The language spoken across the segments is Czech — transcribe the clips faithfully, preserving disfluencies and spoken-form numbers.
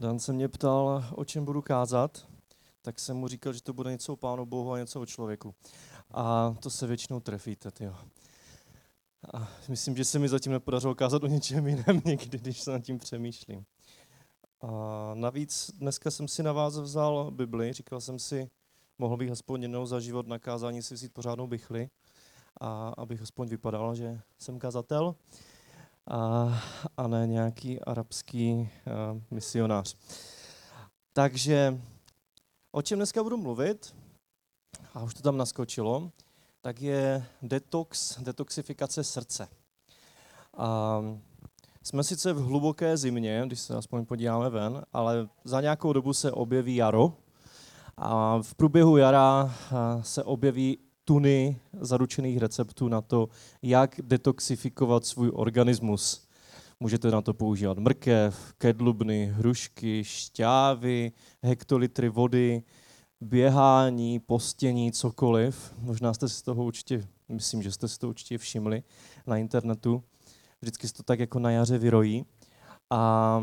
Dan se mě ptal, o čem budu kázat, tak jsem mu říkal, že to bude něco o Pánu Bohu a něco o člověku. A to se většinou trefíte, tyjo. A myslím, že se mi zatím nepodařilo kázat o něčem jiném někdy, když se nad tím přemýšlím. A navíc dneska jsem si na vás vzal Bibli, říkal jsem si, mohl bych aspoň jednou za život na kázání si vzít pořádnou bichli, a abych aspoň vypadal, že jsem kazatel a, a ne nějaký arabský a, misionář. Takže o čem dneska budu mluvit, a už to tam naskočilo, tak je detox, detoxifikace srdce. A jsme sice v hluboké zimě, když se aspoň podíváme ven, ale za nějakou dobu se objeví jaro a v průběhu jara se objeví tuny zaručených receptů na to, jak detoxifikovat svůj organismus. Můžete na to používat mrkev, kedlubny, hrušky, šťávy, hektolitry vody, běhání, postění, cokoliv. Možná jste si toho určitě, myslím, že jste si to určitě všimli na internetu. Vždycky se to tak jako na jaře vyrojí. A,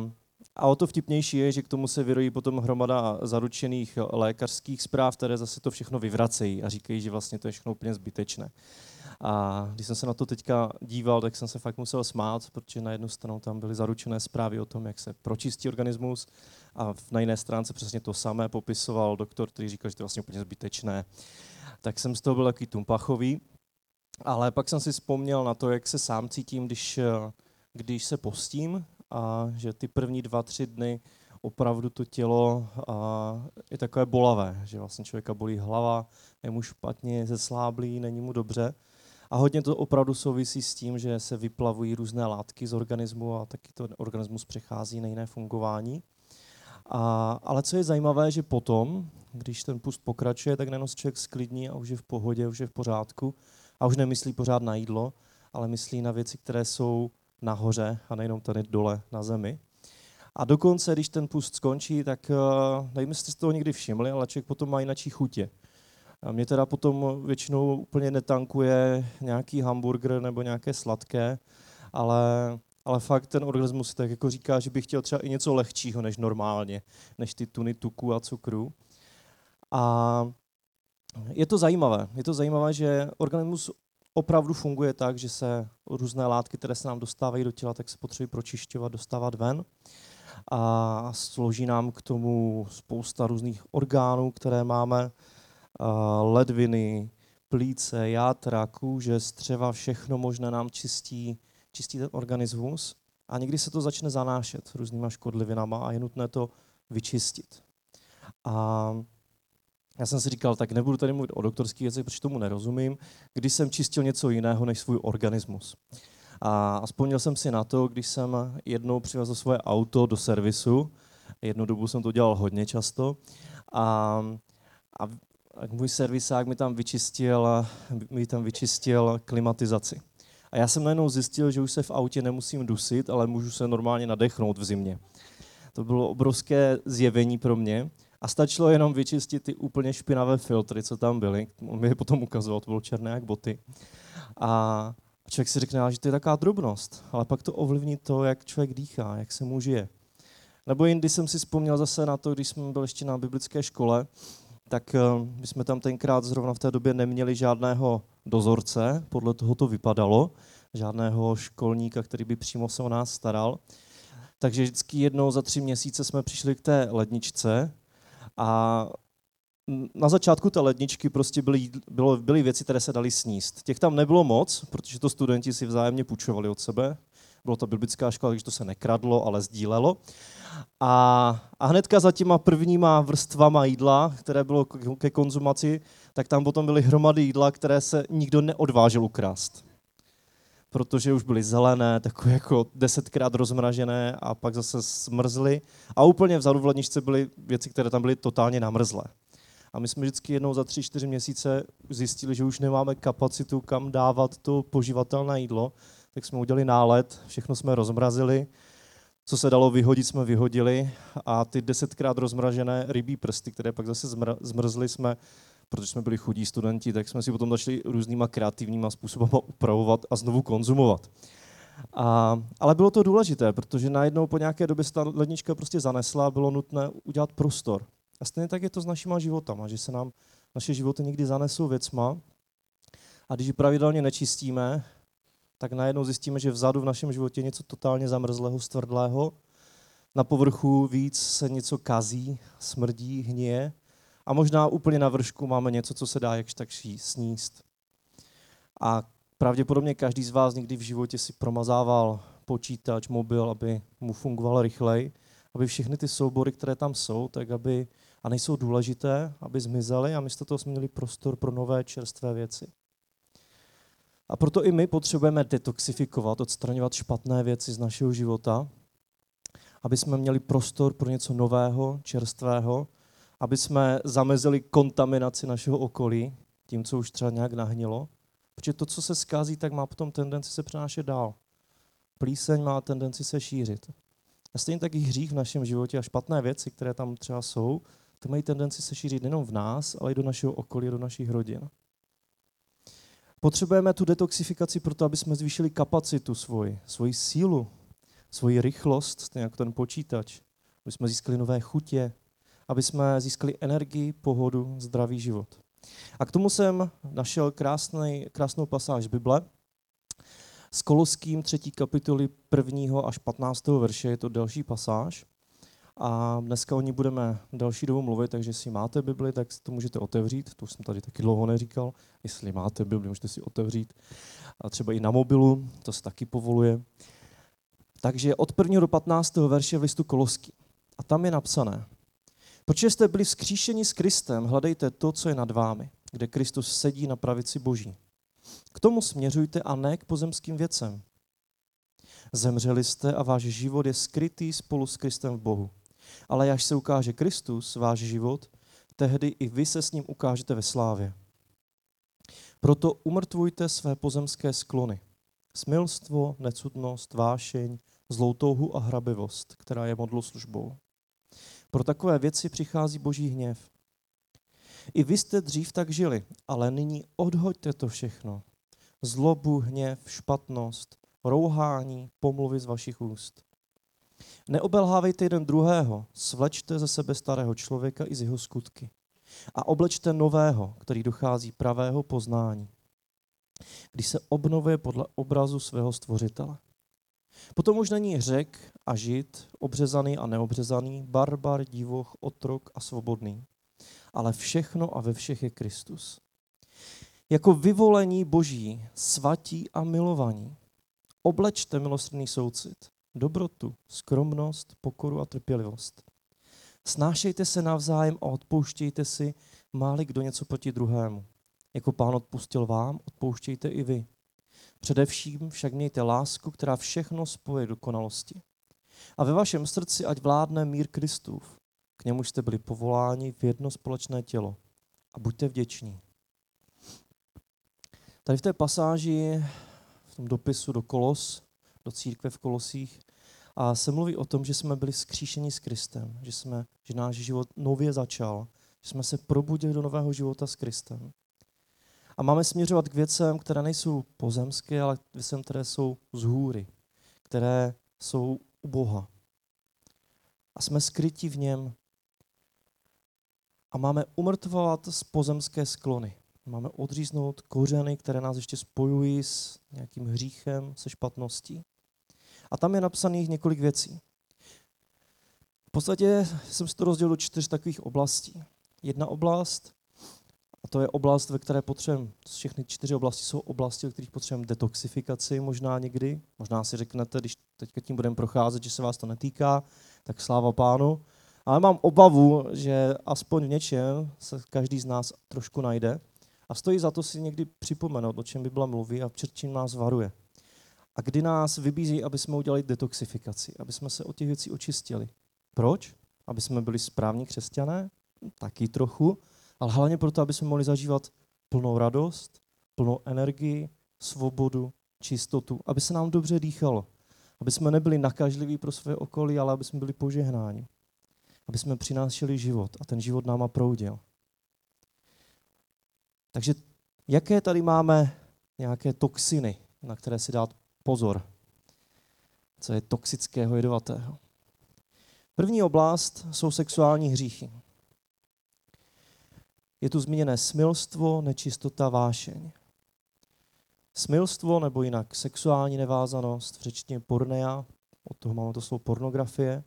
a o to vtipnější je, že k tomu se vyrojí potom hromada zaručených lékařských zpráv, které zase to všechno vyvracejí a říkají, že vlastně to je všechno úplně zbytečné. A když jsem se na to teďka díval, tak jsem se fakt musel smát, protože na jednu stranu tam byly zaručené zprávy o tom, jak se pročistí organismus, a na jiné stránce přesně to samé popisoval doktor, který říkal, že to je vlastně úplně zbytečné. Tak jsem z toho byl takový tumpachový, ale pak jsem si vzpomněl na to, jak se sám cítím, když, když se postím, a že ty první dva, tři dny opravdu to tělo a, je takové bolavé, že vlastně člověka bolí hlava, je mu špatně, zesláblý, není mu dobře. A hodně to opravdu souvisí s tím, že se vyplavují různé látky z organismu a taky to organismus přechází na jiné fungování. A, ale co je zajímavé, že potom, když ten pust pokračuje, tak najednou člověk sklidní a už je v pohodě, už je v pořádku a už nemyslí pořád na jídlo, ale myslí na věci, které jsou nahoře a nejenom tady dole na zemi. A dokonce, když ten pust skončí, tak nevím, jestli jste toho někdy všimli, ale člověk potom má jináčí chutě. A mě teda potom většinou úplně netankuje nějaký hamburger nebo nějaké sladké, ale, ale fakt ten organismus tak jako říká, že bych chtěl třeba i něco lehčího než normálně, než ty tuny tuku a cukru. A je to zajímavé, je to zajímavé, že organismus opravdu funguje tak, že se různé látky, které se nám dostávají do těla, tak se potřebují pročišťovat, dostávat ven. A složí nám k tomu spousta různých orgánů, které máme, ledviny, plíce, játra, kůže, střeva, všechno možné nám čistí, čistí ten organismus. A někdy se to začne zanášet různýma škodlivinama a je nutné to vyčistit. A já jsem si říkal, tak nebudu tady mluvit o doktorských věcech, protože tomu nerozumím, když jsem čistil něco jiného než svůj organismus. A vzpomněl jsem si na to, když jsem jednou přivezl svoje auto do servisu, jednu dobu jsem to dělal hodně často, a, a můj servisák mi tam vyčistil, mi tam vyčistil klimatizaci. A já jsem najednou zjistil, že už se v autě nemusím dusit, ale můžu se normálně nadechnout v zimě. To bylo obrovské zjevení pro mě a stačilo jenom vyčistit ty úplně špinavé filtry, co tam byly. On mi je potom ukazoval, to bylo černé jak boty. A člověk si řekne, že to je taková drobnost, ale pak to ovlivní to, jak člověk dýchá, jak se mu žije. Nebo jindy jsem si vzpomněl zase na to, když jsem byl ještě na biblické škole, tak my jsme tam tenkrát zrovna v té době neměli žádného dozorce, podle toho to vypadalo, žádného školníka, který by přímo se o nás staral. Takže vždycky jednou za tři měsíce jsme přišli k té ledničce a na začátku té ledničky prostě byly, bylo, byly věci, které se daly sníst. Těch tam nebylo moc, protože to studenti si vzájemně půjčovali od sebe. Byla to biblická škola, takže to se nekradlo, ale sdílelo. A, a hnedka za těma prvníma vrstvama jídla, které bylo ke konzumaci, tak tam potom byly hromady jídla, které se nikdo neodvážil ukrást. Protože už byly zelené, takové jako desetkrát rozmražené a pak zase smrzly. A úplně vzadu v ledničce byly věci, které tam byly totálně namrzlé. A my jsme vždycky jednou za tři, čtyři měsíce zjistili, že už nemáme kapacitu, kam dávat to poživatelné jídlo. Tak jsme udělali nálet, všechno jsme rozmrazili, co se dalo vyhodit, jsme vyhodili a ty desetkrát rozmražené rybí prsty, které pak zase zmrzly jsme, protože jsme byli chudí studenti, tak jsme si potom začali různýma kreativníma způsobama upravovat a znovu konzumovat. A, ale bylo to důležité, protože najednou po nějaké době se ta lednička prostě zanesla a bylo nutné udělat prostor. A stejně tak je to s našima životama, že se nám naše životy někdy zanesou věcma a když ji pravidelně nečistíme, tak najednou zjistíme, že vzadu v našem životě je něco totálně zamrzlého, stvrdlého, na povrchu víc se něco kazí, smrdí, hnije a možná úplně na vršku máme něco, co se dá jakž tak sníst. A pravděpodobně každý z vás někdy v životě si promazával počítač, mobil, aby mu fungoval rychleji, aby všechny ty soubory, které tam jsou, tak aby, a nejsou důležité, aby zmizely a místo toho jsme měli prostor pro nové čerstvé věci. A proto i my potřebujeme detoxifikovat, odstraňovat špatné věci z našeho života, aby jsme měli prostor pro něco nového, čerstvého, aby jsme zamezili kontaminaci našeho okolí, tím, co už třeba nějak nahnilo, protože to, co se zkazí, tak má potom tendenci se přenášet dál. Plíseň má tendenci se šířit. A stejně tak i hřích v našem životě a špatné věci, které tam třeba jsou, to mají tendenci se šířit nejenom v nás, ale i do našeho okolí, do našich rodin. Potřebujeme tu detoxifikaci proto, aby jsme zvýšili kapacitu svoji, svoji sílu, svoji rychlost, stejně jako ten počítač, aby jsme získali nové chutě, aby jsme získali energii, pohodu, zdravý život. A k tomu jsem našel krásný, krásnou pasáž Bible s Koloským třetí kapitoly prvního až patnáctého verše, je to další pasáž. A dneska o ní budeme další dobu mluvit, takže jestli máte Bibli, tak to můžete otevřít. To už jsem tady taky dlouho neříkal. Jestli máte Bibli, můžete si otevřít. A třeba i na mobilu, to se taky povoluje. Takže od prvního do patnáctého verše v listu Koloský. A tam je napsané: Protože jste byli vzkříšeni s Kristem, hledejte to, co je nad vámi, kde Kristus sedí na pravici Boží. K tomu směřujte a ne k pozemským věcem. Zemřeli jste a váš život je skrytý spolu s Kristem v Bohu. Ale až se ukáže Kristus, váš život, tehdy i vy se s ním ukážete ve slávě. Proto umrtvujte své pozemské sklony. Smilstvo, necudnost, vášeň, zlou touhu a hrabivost, která je modloslužbou. Pro takové věci přichází Boží hněv. I vy jste dřív tak žili, ale nyní odhoďte to všechno. Zlobu, hněv, špatnost, rouhání, pomluvy z vašich úst. Neobelhávejte jeden druhého, svlečte ze sebe starého člověka i z jeho skutky a oblečte nového, který dochází pravého poznání, když se obnovuje podle obrazu svého stvořitele. Potom už není Řek a Žid, obřezaný a neobřezaný, barbar, divoch, otrok a svobodný, ale všechno a ve všech je Kristus. Jako vyvolení Boží, svatí a milovaní, oblečte milosrdný soucit, dobrotu, skromnost, pokoru a trpělivost. Snášejte se navzájem a odpouštějte si, máli kdo něco proti druhému. Jako Pán odpustil vám, odpouštějte i vy. Především však mějte lásku, která všechno spojí dokonalosti. A ve vašem srdci ať vládne mír Kristův, k němuž jste byli povoláni v jedno společné tělo. A buďte vděční. Tady v té pasáži, v tom dopisu do Kolos, do církve v Kolosích, a se mluví o tom, že jsme byli vzkříšeni s Kristem, že, jsme, že náš život nově začal, že jsme se probudili do nového života s Kristem. A máme směřovat k věcem, které nejsou pozemské, ale věcem, které jsou z hůry, které jsou u Boha. A jsme skryti v něm. A máme umrtvovat z pozemské sklony. Máme odříznout kořeny, které nás ještě spojují s nějakým hříchem, se špatností. A tam je napsaných několik věcí. V podstatě jsem si to rozdělil do čtyř takových oblastí. Jedna oblast, a to je oblast, ve které potřebujeme, všechny čtyři oblasti jsou oblasti, ve kterých potřebujeme detoxifikaci možná někdy. Možná si řeknete, když teďka tím budeme procházet, že se vás to netýká, tak sláva Pánu. Ale mám obavu, že aspoň v něčem se každý z nás trošku najde. A stojí za to si někdy připomenout, o čem Bible mluví a před čím nás varuje. A kdy nás vybízí, aby jsme udělali detoxifikaci, aby jsme se od těch věcí očistili. Proč? Aby jsme byli správní křesťané? Taky trochu. Ale hlavně proto, aby jsme mohli zažívat plnou radost, plnou energii, svobodu, čistotu. Aby se nám dobře dýchalo. Aby jsme nebyli nakažliví pro své okolí, ale aby jsme byli požehnáni. Aby jsme přinášeli život a ten život náma proudil. Takže jaké tady máme nějaké toxiny, na které si dát pozor? co je toxického, jedovatého. První oblast jsou sexuální hříchy. Je tu zmíněné smilstvo, nečistota, vášeň. Smilstvo, nebo jinak sexuální nevázanost, v řečtině porneia, od toho máme to slovo pornografie,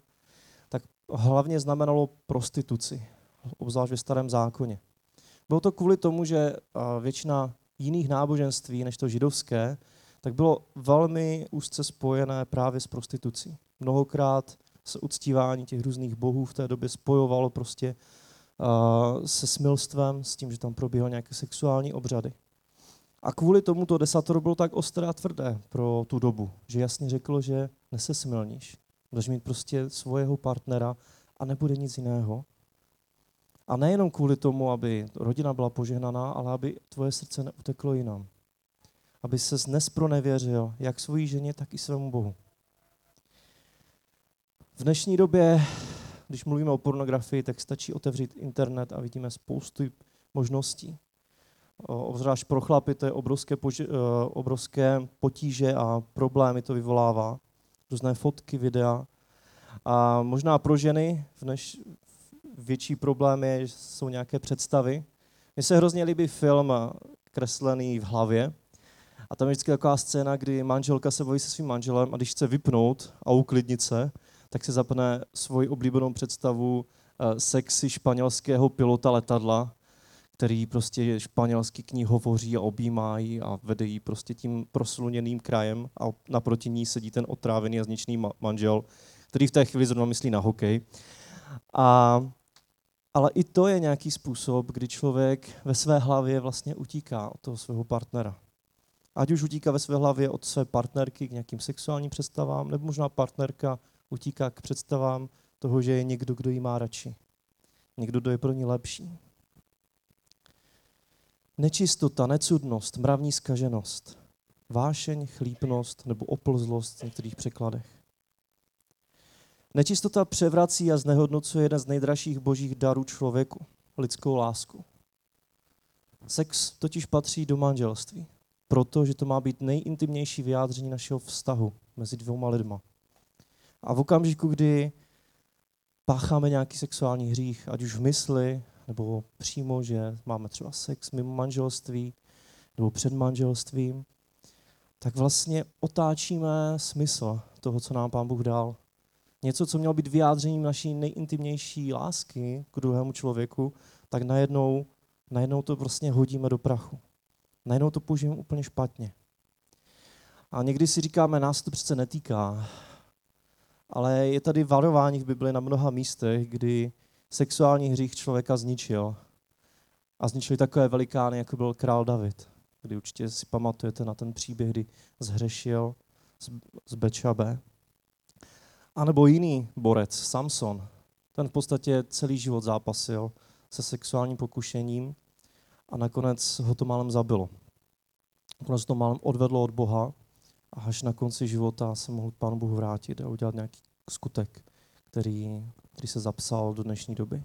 tak hlavně znamenalo prostituci, obzvlášť ve Starém zákoně. Bylo to kvůli tomu, že většina jiných náboženství než to židovské, tak bylo velmi úzce spojené právě s prostitucí. Mnohokrát se uctívání těch různých bohů v té době spojovalo prostě se smilstvem, s tím, že tam probíhaly nějaké sexuální obřady. A kvůli tomu to desatoro bylo tak ostré a tvrdé pro tu dobu, že jasně řeklo, že nesesmilníš. Budeš mít prostě svého partnera a nebude nic jiného. A nejenom kvůli tomu, aby rodina byla požehnaná, ale aby tvoje srdce neuteklo jinam. Aby ses nespronevěřil jak svojí ženě, tak i svému Bohu. V dnešní době, když mluvíme o pornografii, tak stačí otevřít internet a vidíme spoustu možností. Obzvlášť pro chlapy to je obrovské, poži- obrovské potíže a problémy to vyvolává. Různé fotky, videa. A možná pro ženy než větší problém je, že jsou nějaké představy. Mně se hrozně líbí film Kreslený v hlavě. A tam je vždycky taková scéna, kdy manželka se bojí se svým manželem a když chce vypnout a uklidnit se, tak si zapne svoji oblíbenou představu sexy španělského pilota letadla, který prostě španělský k ní hovoří a objímá ji a vede ji prostě tím prosluněným krajem a naproti ní sedí ten otrávený a zničený manžel, který v té chvíli zrovna myslí na hokej. A, ale i to je nějaký způsob, kdy člověk ve své hlavě vlastně utíká od toho svého partnera. Ať už utíká ve své hlavě od své partnerky k nějakým sexuálním představám, nebo možná partnerka utíká k představám toho, že je někdo, kdo ji má radši. Někdo, kdo je pro ní lepší. Nečistota, necudnost, mravní zkaženost, vášeň, chlípnost nebo oplzlost v některých překladech. Nečistota převrací a znehodnocuje jeden z nejdražších božích darů člověku, lidskou lásku. Sex totiž patří do manželství, protože to má být nejintimnější vyjádření našeho vztahu mezi dvěma lidma. A v okamžiku, kdy pácháme nějaký sexuální hřích, ať už v mysli, nebo přímo, že máme třeba sex mimo manželství, nebo před manželstvím, tak vlastně otáčíme smysl toho, co nám Pán Bůh dal. Něco, co mělo být vyjádřením naší nejintimnější lásky k druhému člověku, tak najednou, najednou to prostě hodíme do prachu. Najednou to použijeme úplně špatně. A někdy si říkáme, nás to přece netýká, ale je tady varování v Bibli na mnoha místech, kdy sexuální hřích člověka zničil. A zničili takové velikány, jako byl král David. Kdy určitě si pamatujete na ten příběh, kdy zhřešil z Betšabe. A nebo jiný borec, Samson. Ten v podstatě celý život zápasil se sexuálním pokušením a nakonec ho to málem zabilo. Nakonec to málem odvedlo od Boha a až na konci života se mohl Pánu Bohu vrátit a udělat nějaký skutek, který... který se zapsal do dnešní doby.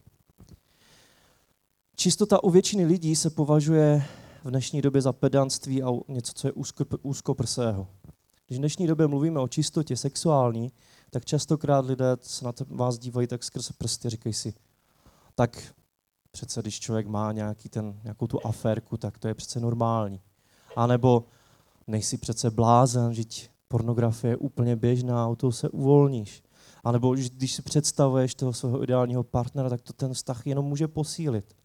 Čistota u většiny lidí se považuje v dnešní době za pedantství a něco, co je úzkoprsého. Když v dnešní době mluvíme o čistotě sexuální, tak častokrát lidé se na vás dívají tak skrze prsty a říkají si, tak přece když člověk má nějaký ten, nějakou tu aférku, tak to je přece normální. A nebo nejsi přece blázen, že pornografie je úplně běžná, o toho se uvolníš. A nebo když si představuješ toho svého ideálního partnera, tak to ten vztah jenom může posílit.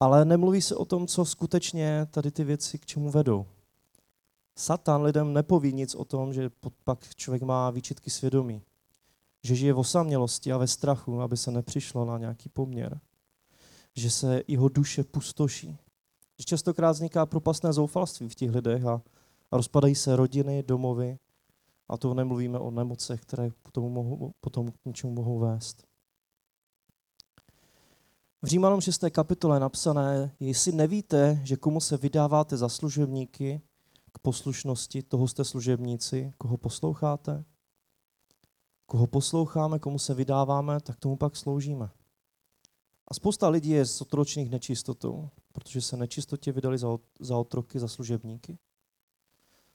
Ale nemluví se o tom, co skutečně tady ty věci k čemu vedou. Satan lidem nepoví nic o tom, že pak člověk má výčitky svědomí. Že žije v osamělosti a ve strachu, aby se nepřišlo na nějaký poměr. Že se jeho duše pustoší. Že častokrát vzniká propastné zoufalství v těch lidech a, a rozpadají se rodiny, domovy. A to nemluvíme o nemocech, které potom, mohou, potom k něčemu mohou vést. V Římanům šesté kapitole je napsané, jestli nevíte, že komu se vydáváte za služebníky k poslušnosti, toho jste služebníci, koho posloucháte. Koho posloucháme, komu se vydáváme, tak tomu pak sloužíme. A spousta lidí je z otročných nečistotou, protože se nečistotě vydali za, za otroky, za služebníky.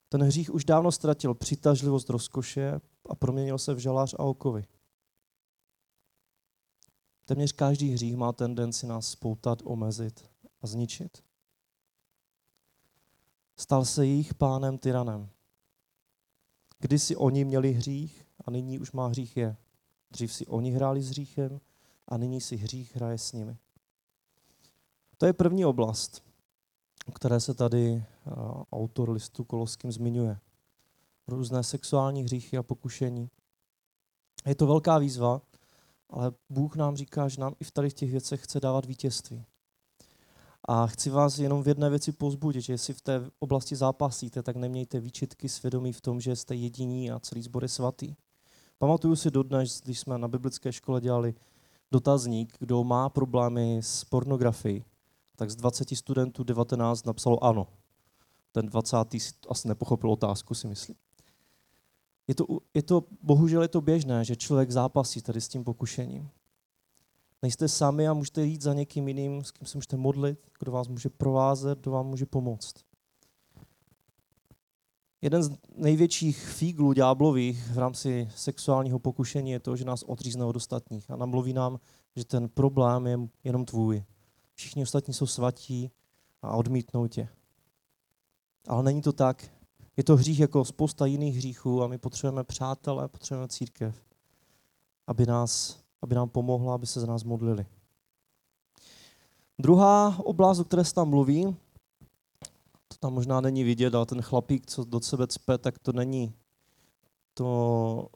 Ten hřích už dávno ztratil přitažlivost rozkoše a proměnil se v žalář a okovy. Téměř každý hřích má tendenci nás spoutat, omezit a zničit. Stal se jejich pánem tyranem. Kdysi oni měli hřích a nyní už má hřích je. Dřív si oni hráli s hříchem a nyní si hřích hraje s nimi. To je první oblast, o které se tady autor listu Koloským zmiňuje. Různé sexuální hříchy a pokušení. Je to velká výzva, ale Bůh nám říká, že nám i v tady v těch věcech chce dávat vítězství. A chci vás jenom v jedné věci povzbudit, že jestli v té oblasti zápasíte, tak nemějte výčitky svědomí v tom, že jste jediní a celý sbor je svatý. Pamatuju si dodnes, když jsme na biblické škole dělali dotazník, kdo má problémy s pornografií, tak z dvaceti studentů devatenáct napsalo ano. Ten dvacátý asi nepochopil otázku, si myslím. Je to, je to, bohužel je to běžné, že člověk zápasí tady s tím pokušením. Nejste sami a můžete jít za někým jiným, s kým se můžete modlit, kdo vás může provázet, kdo vám může pomoct. Jeden z největších fíglů ďáblových v rámci sexuálního pokušení je to, že nás odřízne od ostatních a namluví nám, že ten problém je jenom tvůj. Všichni ostatní jsou svatí a odmítnou tě. Ale není to tak. Je to hřích jako spousta jiných hříchů a my potřebujeme přátelé, potřebujeme církev, aby nás, aby nám pomohla, aby se za nás modlili. Druhá oblast, o které se tam mluví, to tam možná není vidět, ale ten chlapík, co do sebe cpe, tak to není, to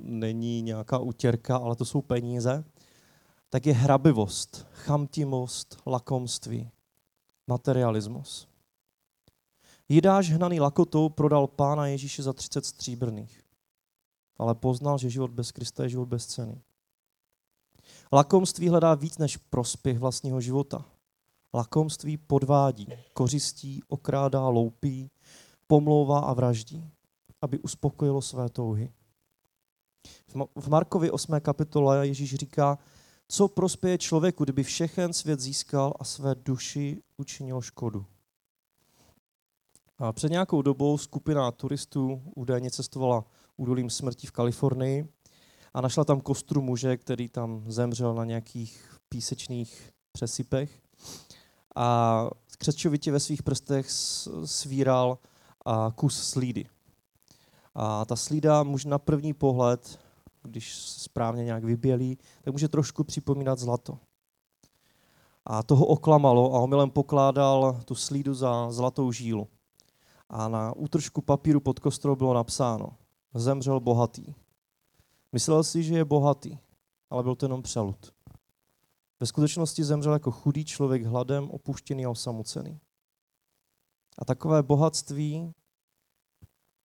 není nějaká utěrka, ale to jsou peníze, tak je hrabivost, chamtivost, lakomství, materialismus. Jidáš hnaný lakotou prodal Pána Ježíše za třicet stříbrných, ale poznal, že život bez Krista je život bez ceny. Lakomství hledá víc než prospěch vlastního života. Lakomství podvádí, kořistí, okrádá, loupí, pomlouvá a vraždí, aby uspokojilo své touhy. V Markovi osmé kapitole Ježíš říká, co prospěje člověku, kdyby všechen svět získal a své duši učinil škodu. A před nějakou dobou skupina turistů údajně cestovala údolím smrti v Kalifornii a našla tam kostru muže, který tam zemřel na nějakých písečných přesypech a křečovitě ve svých prstech svíral kus slídy. A ta slída muž na první pohled, když správně nějak vybělí, tak může trošku připomínat zlato. A toho oklamalo a omylem pokládal tu slídu za zlatou žílu. A na útržku papíru pod kostrou bylo napsáno, zemřel bohatý. Myslel si, že je bohatý, ale byl to jenom přelud. Ve skutečnosti zemřel jako chudý člověk hladem, opuštěný a osamocený. A takové bohatství,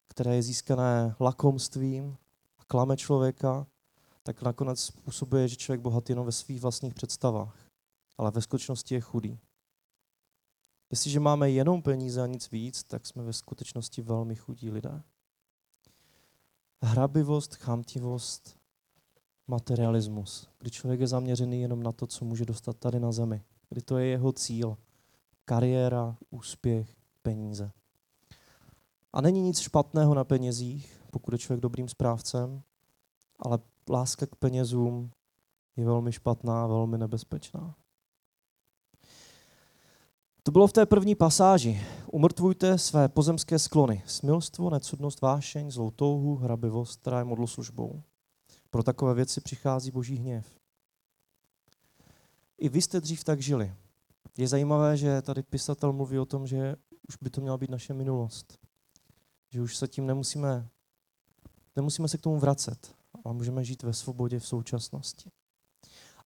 které je získané lakomstvím a klame člověka, tak nakonec způsobuje, že člověk bohatý jenom ve svých vlastních představách, ale ve skutečnosti je chudý. Jestliže máme jenom peníze a nic víc, tak jsme ve skutečnosti velmi chudí lidé. Hrabivost, chamtivost, materialismus. Kdy člověk je zaměřený jenom na to, co může dostat tady na zemi. Kdy to je jeho cíl. Kariéra, úspěch, peníze. A není nic špatného na penězích, pokud je člověk dobrým správcem, ale láska k penězům je velmi špatná, velmi nebezpečná. To bylo v té první pasáži. Umrtvujte své pozemské sklony. Smilstvo, necudnost, vášeň, zlou touhu, hrabivost, která je modloslužbou. Pro takové věci přichází boží hněv. I vy jste dřív tak žili. Je zajímavé, že tady pisatel mluví o tom, že už by to měla být naše minulost. Že už se tím nemusíme, nemusíme se k tomu vracet, ale můžeme žít ve svobodě v současnosti.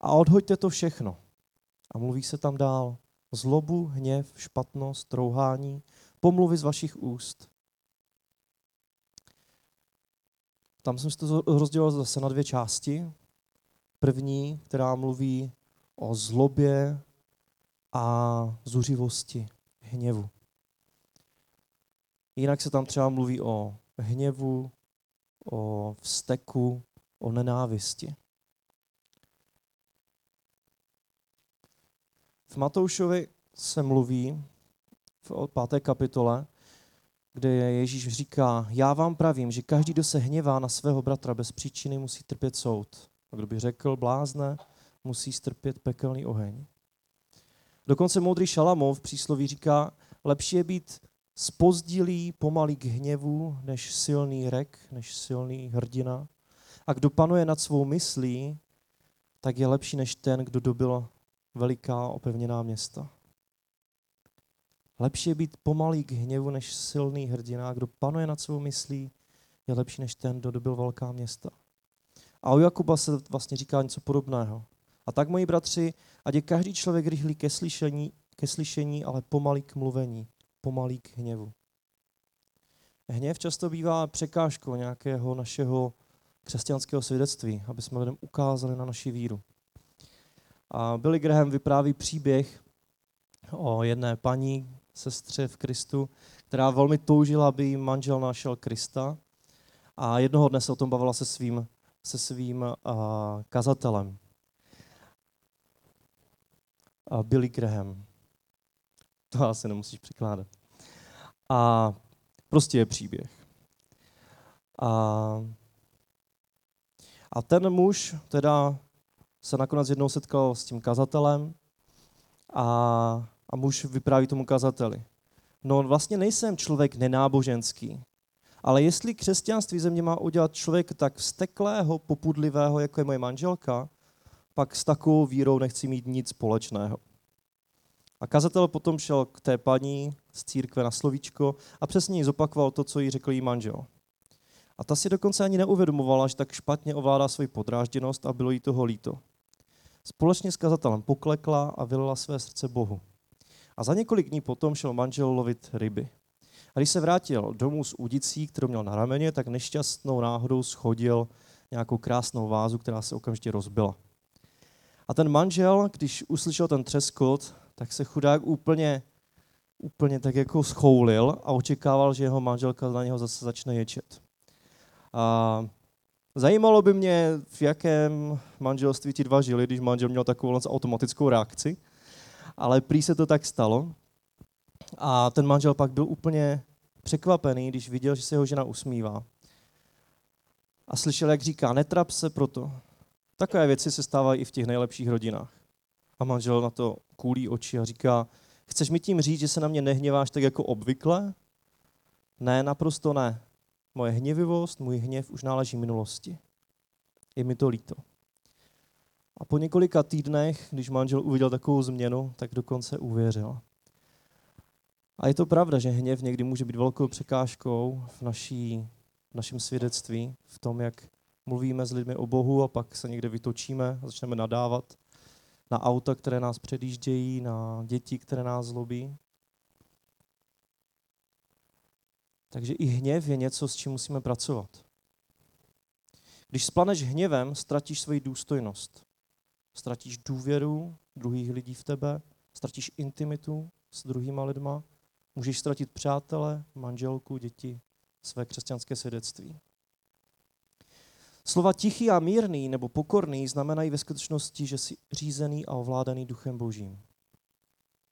A odhoďte to všechno. A mluví se tam dál. Zlobu, hněv, špatnost, rouhání, pomluvy z vašich úst. Tam jsem si to rozdělil zase na dvě části. První, která mluví o zlobě a zuřivosti, hněvu. Jinak se tam třeba mluví o hněvu, o vzteku, o nenávisti. V Matoušovi se mluví v páté kapitole, kde Ježíš říká, já vám pravím, že každý, kdo se hněvá na svého bratra bez příčiny, musí trpět soud. A kdo by řekl blázne, musí strpět pekelný oheň. Dokonce moudrý Šalamoun v přísloví říká, lepší je být spozdilý, pomalý k hněvu, než silný rek, než silný hrdina. A kdo panuje nad svou myslí, tak je lepší než ten, kdo dobyl veliká opevněná města. Lepší je být pomalý k hněvu, než silný hrdina. A kdo panuje nad svou myslí, je lepší než ten, kdo dobyl velká města. A u Jakuba se vlastně říká něco podobného. A tak, moji bratři, ať je každý člověk rychlý ke slyšení, ke slyšení, ale pomalý k mluvení, pomalý k hněvu. Hněv často bývá překážkou nějakého našeho křesťanského svědectví, aby jsme lidem ukázali na naši víru. A Billy Graham vypráví příběh o jedné paní, sestře v Kristu, která velmi toužila, aby jí manžel našel Krista. A jednoho dne se o tom bavila se svým, se svým a, kazatelem. A Billy Graham. To asi nemusíš překládat. A prostě je příběh. A, a ten muž teda se nakonec jednou setkal s tím kazatelem a, a muž vypráví tomu kazateli. No vlastně nejsem člověk nenáboženský, ale jestli křesťanství ze mě má udělat člověk tak vzteklého, popudlivého, jako je moje manželka, pak s takovou vírou nechci mít nic společného. A kazatel potom šel k té paní z církve na slovíčko a přesně jí zopakoval to, co jí řekl jí manžel. A ta si dokonce ani neuvědomovala, že tak špatně ovládá svoji podrážděnost a bylo jí toho líto. Společně s kazatelem poklekla a vylila své srdce Bohu. A za několik dní potom šel manžel lovit ryby. A když se vrátil domů s udicí, kterou měl na rameně, tak nešťastnou náhodou shodil nějakou krásnou vázu, která se okamžitě rozbila. A ten manžel, když uslyšel ten třeskot, tak se chudák úplně, úplně tak jako schoulil a očekával, že jeho manželka na něho zase začne ječet. A zajímalo by mě, v jakém manželství ti dva žili, když manžel měl takovou automatickou reakci, ale prý se to tak stalo. A ten manžel pak byl úplně překvapený, když viděl, že se jeho žena usmívá. A slyšel, jak říká, netrap se proto. Takové věci se stávají i v těch nejlepších rodinách. A manžel na to kůlí oči a říká, chceš mi tím říct, že se na mě nehněváš tak jako obvykle? Ne, naprosto ne. Moje hněvivost, můj hněv už náleží minulosti. Je mi to líto. A po několika týdnech, když manžel uviděl takovou změnu, tak dokonce uvěřil. A je to pravda, že hněv někdy může být velkou překážkou v, naší, v našem svědectví, v tom, jak mluvíme s lidmi o Bohu a pak se někde vytočíme a začneme nadávat na auta, které nás předjíždějí, na děti, které nás zlobí. Takže i hněv je něco, s čím musíme pracovat. Když splaneš hněvem, ztratíš svoji důstojnost. Ztratíš důvěru druhých lidí v tebe, ztratíš intimitu s druhýma lidma, můžeš ztratit přátele, manželku, děti, své křesťanské svědectví. Slova tichý a mírný nebo pokorný znamenají ve skutečnosti, že jsi řízený a ovládaný Duchem Božím.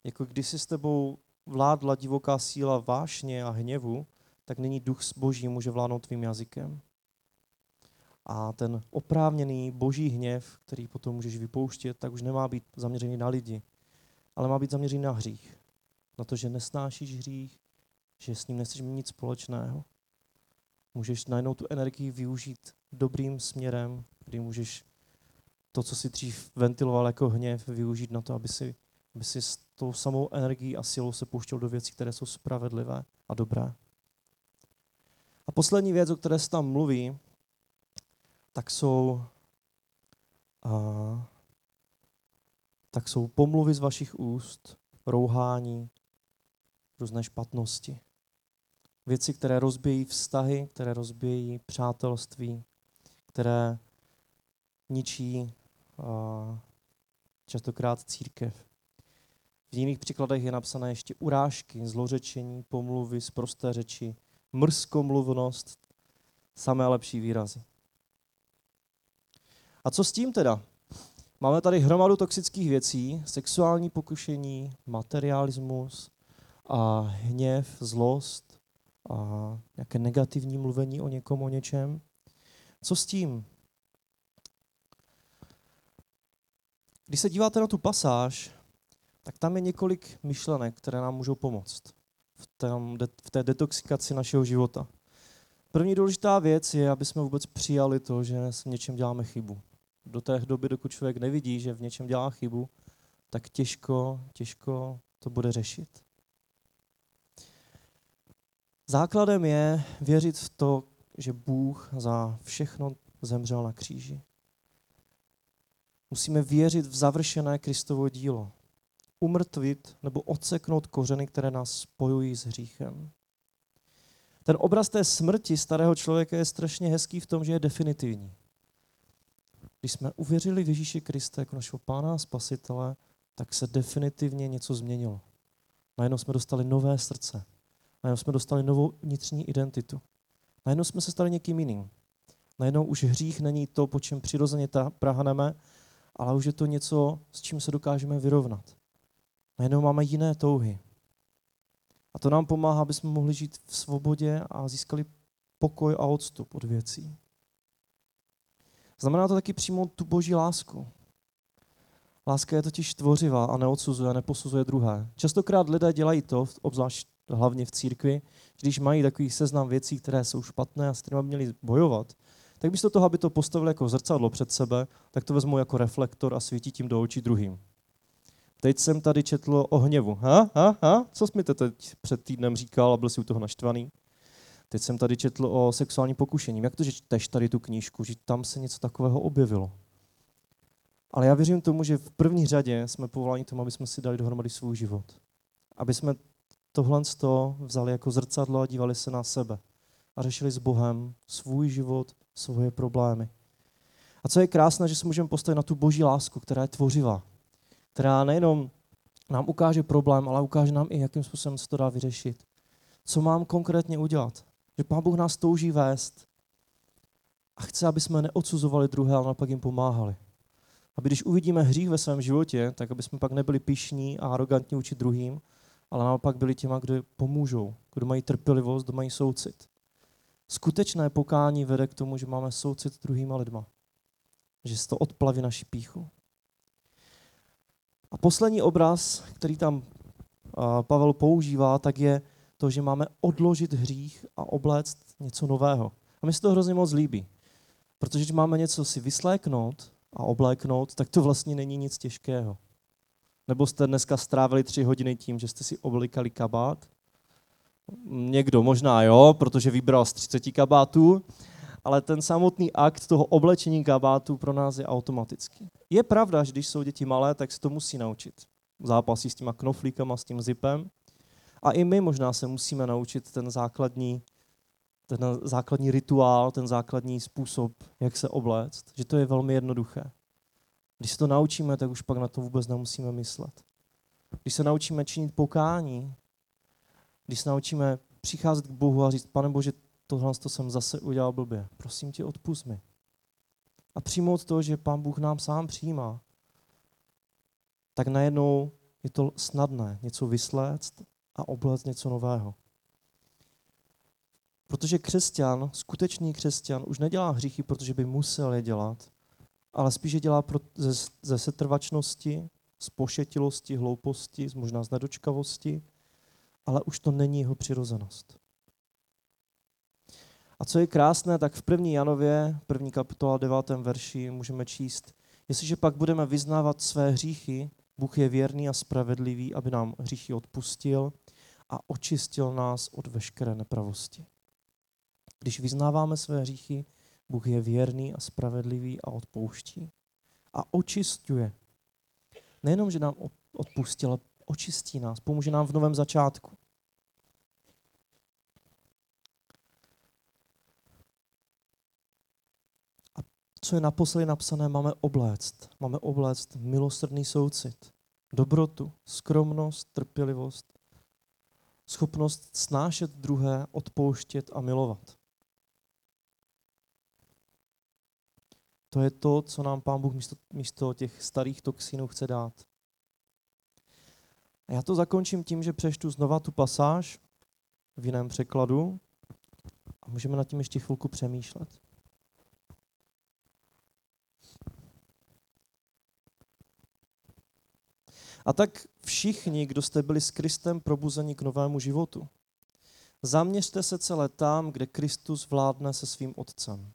Jako když si s tebou vládla divoká síla vášně a hněvu, tak nyní Duch Boží může vládnout tvým jazykem. A ten oprávněný Boží hněv, který potom můžeš vypouštět, tak už nemá být zaměřený na lidi, ale má být zaměřený na hřích. Na to, že nesnášíš hřích, že s ním nechceš mít nic společného. Můžeš najednou tu energii využít dobrým směrem, kdy můžeš to, co si dřív ventiloval jako hněv, využít na to, aby si, aby si s tou samou energií a silou se pouštěl do věcí, které jsou spravedlivé a dobré. A poslední věc, o které se tam mluví, tak jsou, a, tak jsou pomluvy z vašich úst, rouhání, různé špatnosti. Věci, které rozbějí vztahy, které rozbějí přátelství, které ničí a, častokrát církev. V jiných příkladech je napsané ještě urážky, zlořečení, pomluvy, sprosté řeči, mrzkomluvnost, samé lepší výrazy. A co s tím teda? Máme tady hromadu toxických věcí, sexuální pokušení, materialismus, a hněv, zlost, a nějaké negativní mluvení o někom, o něčem. Co s tím? Když se díváte na tu pasáž, tak tam je několik myšlenek, které nám můžou pomoct v té detoxikaci našeho života. První důležitá věc je, aby jsme vůbec přijali to, že v něčem děláme chybu. Do té doby, dokud člověk nevidí, že v něčem dělá chybu, tak těžko, těžko to bude řešit. Základem je věřit v to, že Bůh za všechno zemřel na kříži. Musíme věřit v završené Kristovo dílo. Umrtvit nebo odseknout kořeny, které nás spojují s hříchem. Ten obraz té smrti starého člověka je strašně hezký v tom, že je definitivní. Když jsme uvěřili v Ježíše Krista jako našeho Pána a Spasitele, tak se definitivně něco změnilo. Najednou jsme dostali nové srdce. Najednou jsme dostali novou vnitřní identitu. Najednou jsme se stali někým jiným. Najednou už hřích není to, po čem přirozeně prahneme, ale už je to něco, s čím se dokážeme vyrovnat. Najednou máme jiné touhy. A to nám pomáhá, aby jsme mohli žít v svobodě a získali pokoj a odstup od věcí. Znamená to taky přijmout tu boží lásku. Láska je totiž tvořivá a neodsuzuje, neposuzuje druhé. Častokrát lidé dělají to, obzvlášť hlavně v církvi, že když mají takový seznam věcí, které jsou špatné a s kterými by měli bojovat, tak místo toho, aby to postavili jako zrcadlo před sebe, tak to vezmou jako reflektor a svítí tím do očí druhým. Teď jsem tady četl o hněvu. Ha, ha, ha, co jsi mi to teď před týdnem říkal a byl si u toho naštvaný? Teď jsem tady četl o sexuálním pokušení. Jak to, že čteš tady tu knížku, že tam se něco takového objevilo? Ale já věřím tomu, že v první řadě jsme povoláni tomu, aby jsme si dali dohromady svůj život. Aby jsme tohle z toho vzali jako zrcadlo a dívali se na sebe. A řešili s Bohem svůj život, svoje problémy. A co je krásné, že se můžeme postavit na tu boží lásku, která je tvořivá. Která nejenom nám ukáže problém, ale ukáže nám i, jakým způsobem se to dá vyřešit. Co mám konkrétně udělat? Že Pán Bůh nás touží vést a chce, aby jsme neodsuzovali druhé, ale naopak jim pomáhali. Aby když uvidíme hřích ve svém životě, tak aby jsme pak nebyli pyšní a arrogantní vůči druhým, ale naopak byli těma, kdo pomůžou, kdo mají trpělivost, kdo mají soucit. Skutečné pokání vede k tomu, že máme soucit s druhýma lidma. Že se to odplaví naši pýchu. A poslední obraz, který tam Pavel používá, tak je to, že máme odložit hřích a obléct něco nového. A mi se to hrozně moc líbí, protože když máme něco si vysléknout a obléknout, tak to vlastně není nic těžkého. Nebo jste dneska strávili tři hodiny tím, že jste si oblikali kabát? Někdo možná jo, protože vybral z třiceti kabátů, ale ten samotný akt toho oblečení kabátu pro nás je automatický. Je pravda, že když jsou děti malé, tak se to musí naučit. Zápasí s těma knoflíkama, s tím zipem. A i my možná se musíme naučit ten základní, ten základní rituál, ten základní způsob, jak se obléct, že to je velmi jednoduché. Když se to naučíme, tak už pak na to vůbec nemusíme myslet. Když se naučíme činit pokání, když se naučíme přicházet k Bohu a říct, Pane Bože, tohle to jsem zase udělal blbě, prosím tě, odpusť mi. A přijmout to, že Pán Bůh nám sám přijímá, tak najednou je to snadné něco vysléct a obléct něco nového. Protože křesťan, skutečný křesťan, už nedělá hříchy, protože by musel je dělat, ale spíše dělá ze, ze setrvačnosti, z pošetilosti, hlouposti, možná z nedočkavosti, ale už to není jeho přirozenost. A co je krásné, tak v první Janově, první kapitola, devátém verši, můžeme číst, jestliže pak budeme vyznávat své hříchy, Bůh je věrný a spravedlivý, aby nám hříchy odpustil a očistil nás od veškeré nepravosti. Když vyznáváme své hříchy, Bůh je věrný a spravedlivý a odpouští. A očistuje. Nejenom, že nám odpustil, ale očistí nás, pomůže nám v novém začátku. Co je naposledy napsané, máme obléct. Máme obléct milosrdný soucit, dobrotu, skromnost, trpělivost, schopnost snášet druhé, odpouštět a milovat. To je to, co nám Pán Bůh místo, místo těch starých toxinů chce dát. A já to zakončím tím, že přečtu znova tu pasáž v jiném překladu a můžeme nad tím ještě chvilku přemýšlet. A tak všichni, kdo jste byli s Kristem probuzeni k novému životu, zaměřte se celé tam, kde Kristus vládne se svým Otcem.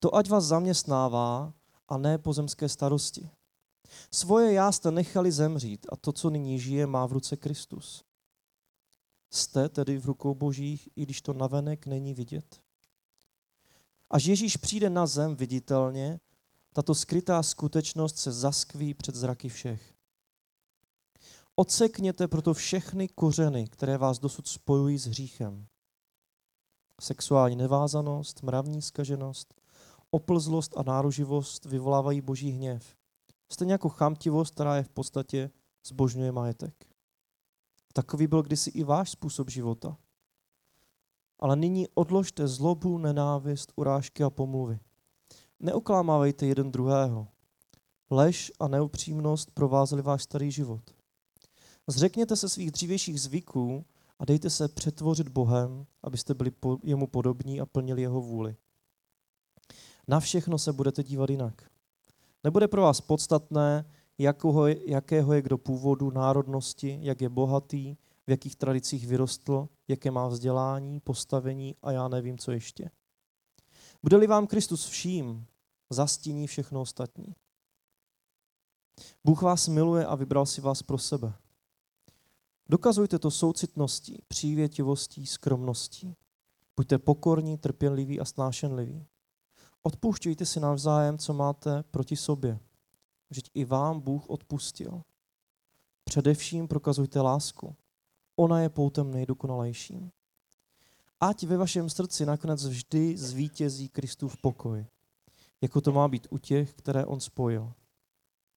To ať vás zaměstnává a ne pozemské starosti. Svoje já jste nechali zemřít a to, co nyní žije, má v ruce Kristus. Jste tedy v rukou Božích, i když to navenek není vidět. Až Ježíš přijde na zem viditelně, tato skrytá skutečnost se zaskví před zraky všech. Odsekněte proto všechny kořeny, které vás dosud spojují s hříchem. Sexuální nevázanost, mravní zkaženost, oplzlost a náruživost vyvolávají Boží hněv. Stejně jako chamtivost, která je v podstatě zbožňuje majetek. Takový byl kdysi i váš způsob života. Ale nyní odložte zlobu, nenávist, urážky a pomluvy. Neoklamávejte jeden druhého. Lež a neupřímnost provázely váš starý život. Zřekněte se svých dřívějších zvyků a dejte se přetvořit Bohem, abyste byli jemu podobní a plnili jeho vůli. Na všechno se budete dívat jinak. Nebude pro vás podstatné, jakého, jakého je kdo původu, národnosti, jak je bohatý, v jakých tradicích vyrostl, jaké má vzdělání, postavení a já nevím, co ještě. Bude-li vám Kristus vším, zastíní všechno ostatní. Bůh vás miluje a vybral si vás pro sebe. Dokazujte to soucitností, přívětivostí, skromností. Buďte pokorní, trpěliví a snášenliví. Odpouštějte si navzájem, co máte proti sobě. Vždyť i vám Bůh odpustil. Především prokazujte lásku. Ona je poutem nejdokonalejším. Ať ve vašem srdci nakonec vždy zvítězí Kristův pokoj, jako to má být u těch, které on spojil.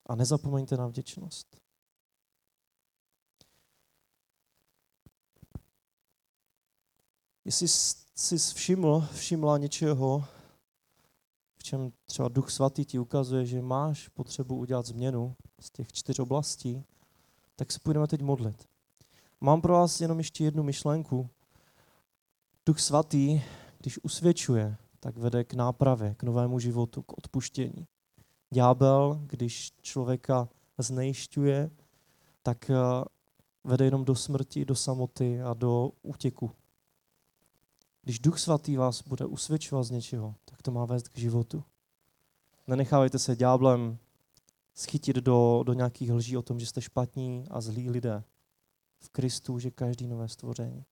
A nezapomeňte na vděčnost. Jestli jsi všiml, všimla něčeho, v čem třeba Duch Svatý ti ukazuje, že máš potřebu udělat změnu z těch čtyř oblastí, tak se půjdeme teď modlit. Mám pro vás jenom ještě jednu myšlenku. Duch Svatý, když usvědčuje, tak vede k nápravě, k novému životu, k odpuštění. Ďábel, když člověka znejšťuje, tak vede jenom do smrti, do samoty a do útěku. Když Duch Svatý vás bude usvědčovat z něčeho, tak to má vést k životu. Nenechávejte se ďáblem schytit do, do nějakých lží o tom, že jste špatní a zlí lidé. V Kristu je každý nové stvoření.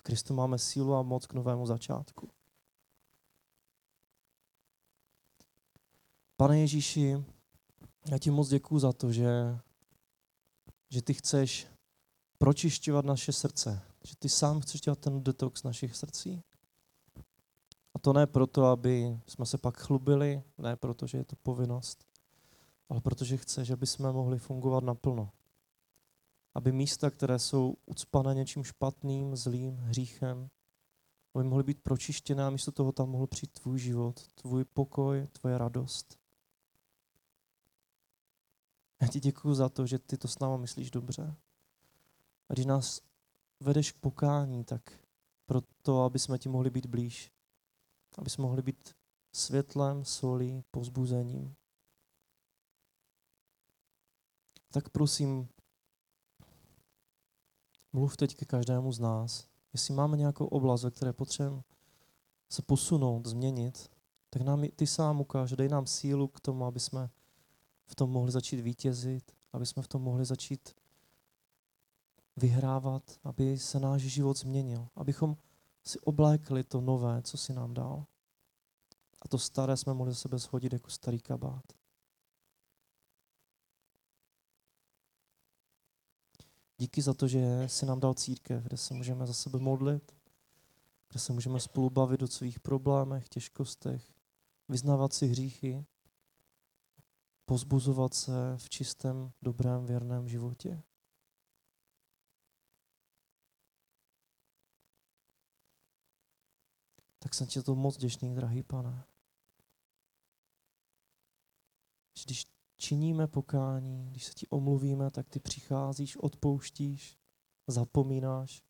V Kristu máme sílu a moc k novému začátku. Pane Ježíši, já ti moc děkuju za to, že, že ty chceš pročišťovat naše srdce. Že ty sám chceš dělat ten detox našich srdcí. A to ne proto, aby jsme se pak chlubili, ne proto, že je to povinnost, ale protože chceš, aby jsme mohli fungovat naplno. Aby místa, které jsou ucpané něčím špatným, zlým, hříchem, aby mohly být pročištěné a místo toho tam mohl přijít tvůj život, tvůj pokoj, tvoje radost. Já ti děkuju za to, že ty to s náma myslíš dobře. A když nás vedeš k pokání, tak proto, aby jsme ti mohli být blíž. Aby jsme mohli být světlem, solí, povzbuzením. Tak prosím, mluv teď ke každému z nás. Jestli máme nějakou oblast, ve které potřebujeme se posunout, změnit, tak nám ty sám ukáž, dej nám sílu k tomu, aby jsme v tom mohli začít vítězit, aby jsme v tom mohli začít vyhrávat, aby se náš život změnil, abychom si oblékli to nové, co si nám dal. A to staré jsme mohli ze sebe shodit jako starý kabát. Díky za to, že jsi nám dal církev, kde se můžeme za sebe modlit, kde se můžeme spolu bavit o svých problémech, těžkostech, vyznávat si hříchy, pozbuzovat se v čistém, dobrém, věrném životě. Tak jsem ti to moc děšný, drahý Pane. Když činíme pokání, když se ti omluvíme, tak ty přicházíš, odpouštíš, zapomínáš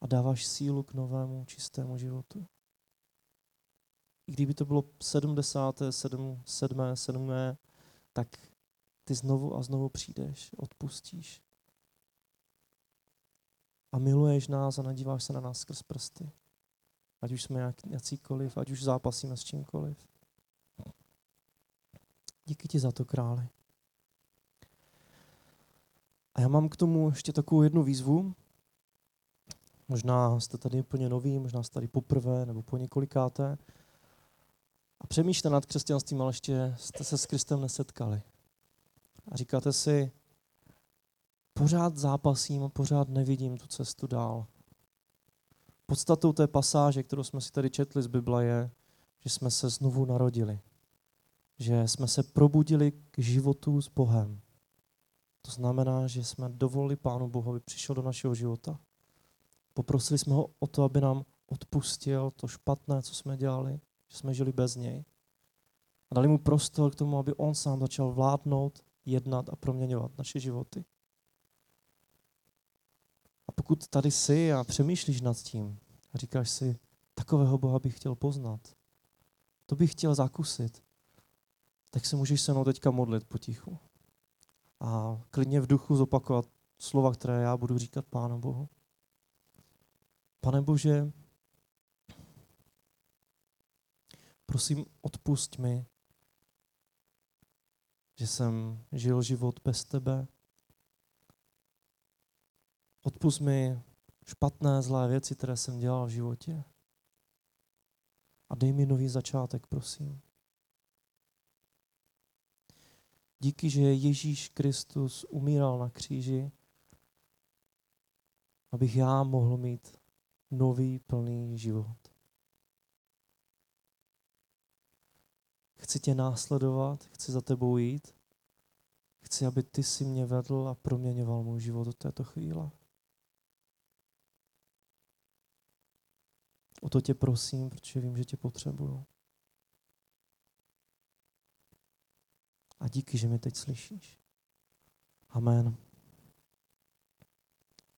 a dáváš sílu k novému čistému životu. I kdyby to bylo sedmdesáté, sedmé, sedmé, tak ty znovu a znovu přijdeš, odpustíš. A miluješ nás a nadíváš se na nás skrz prsty. Ať už jsme jakýkoliv, ať už zápasíme s čímkoliv. Díky ti za to, králi. A já mám k tomu ještě takovou jednu výzvu. Možná jste tady úplně noví, možná jste tady poprvé nebo po několikáté. A přemýšlíte nad křesťanstvím, ale ještě jste se s Kristem nesetkali. A říkáte si, pořád zápasím a pořád nevidím tu cestu dál. Podstatou té pasáže, kterou jsme si tady četli z Bible, je, že jsme se znovu narodili. Že jsme se probudili k životu s Bohem. To znamená, že jsme dovolili Pánu Bohu, aby přišel do našeho života. Poprosili jsme ho o to, aby nám odpustil to špatné, co jsme dělali, že jsme žili bez něj. A dali mu prostor k tomu, aby on sám začal vládnout, jednat a proměňovat naše životy. A pokud tady jsi a přemýšlíš nad tím a říkáš si, takového Boha bych chtěl poznat, to bych chtěl zakusit, tak se můžeš se mnou teďka modlit potichu. A klidně v duchu zopakovat slova, které já budu říkat Pánu Bohu. Pane Bože, prosím, odpusť mi, že jsem žil život bez tebe. Odpusť mi špatné, zlé věci, které jsem dělal v životě. A dej mi nový začátek, prosím. Díky, že Ježíš Kristus umíral na kříži, abych já mohl mít nový, plný život. Chci tě následovat, chci za tebou jít, chci, aby ty si mě vedl a proměňoval můj život do této chvíle. O to tě prosím, protože vím, že tě potřebuju. A díky, že mě teď slyšíš. Amen.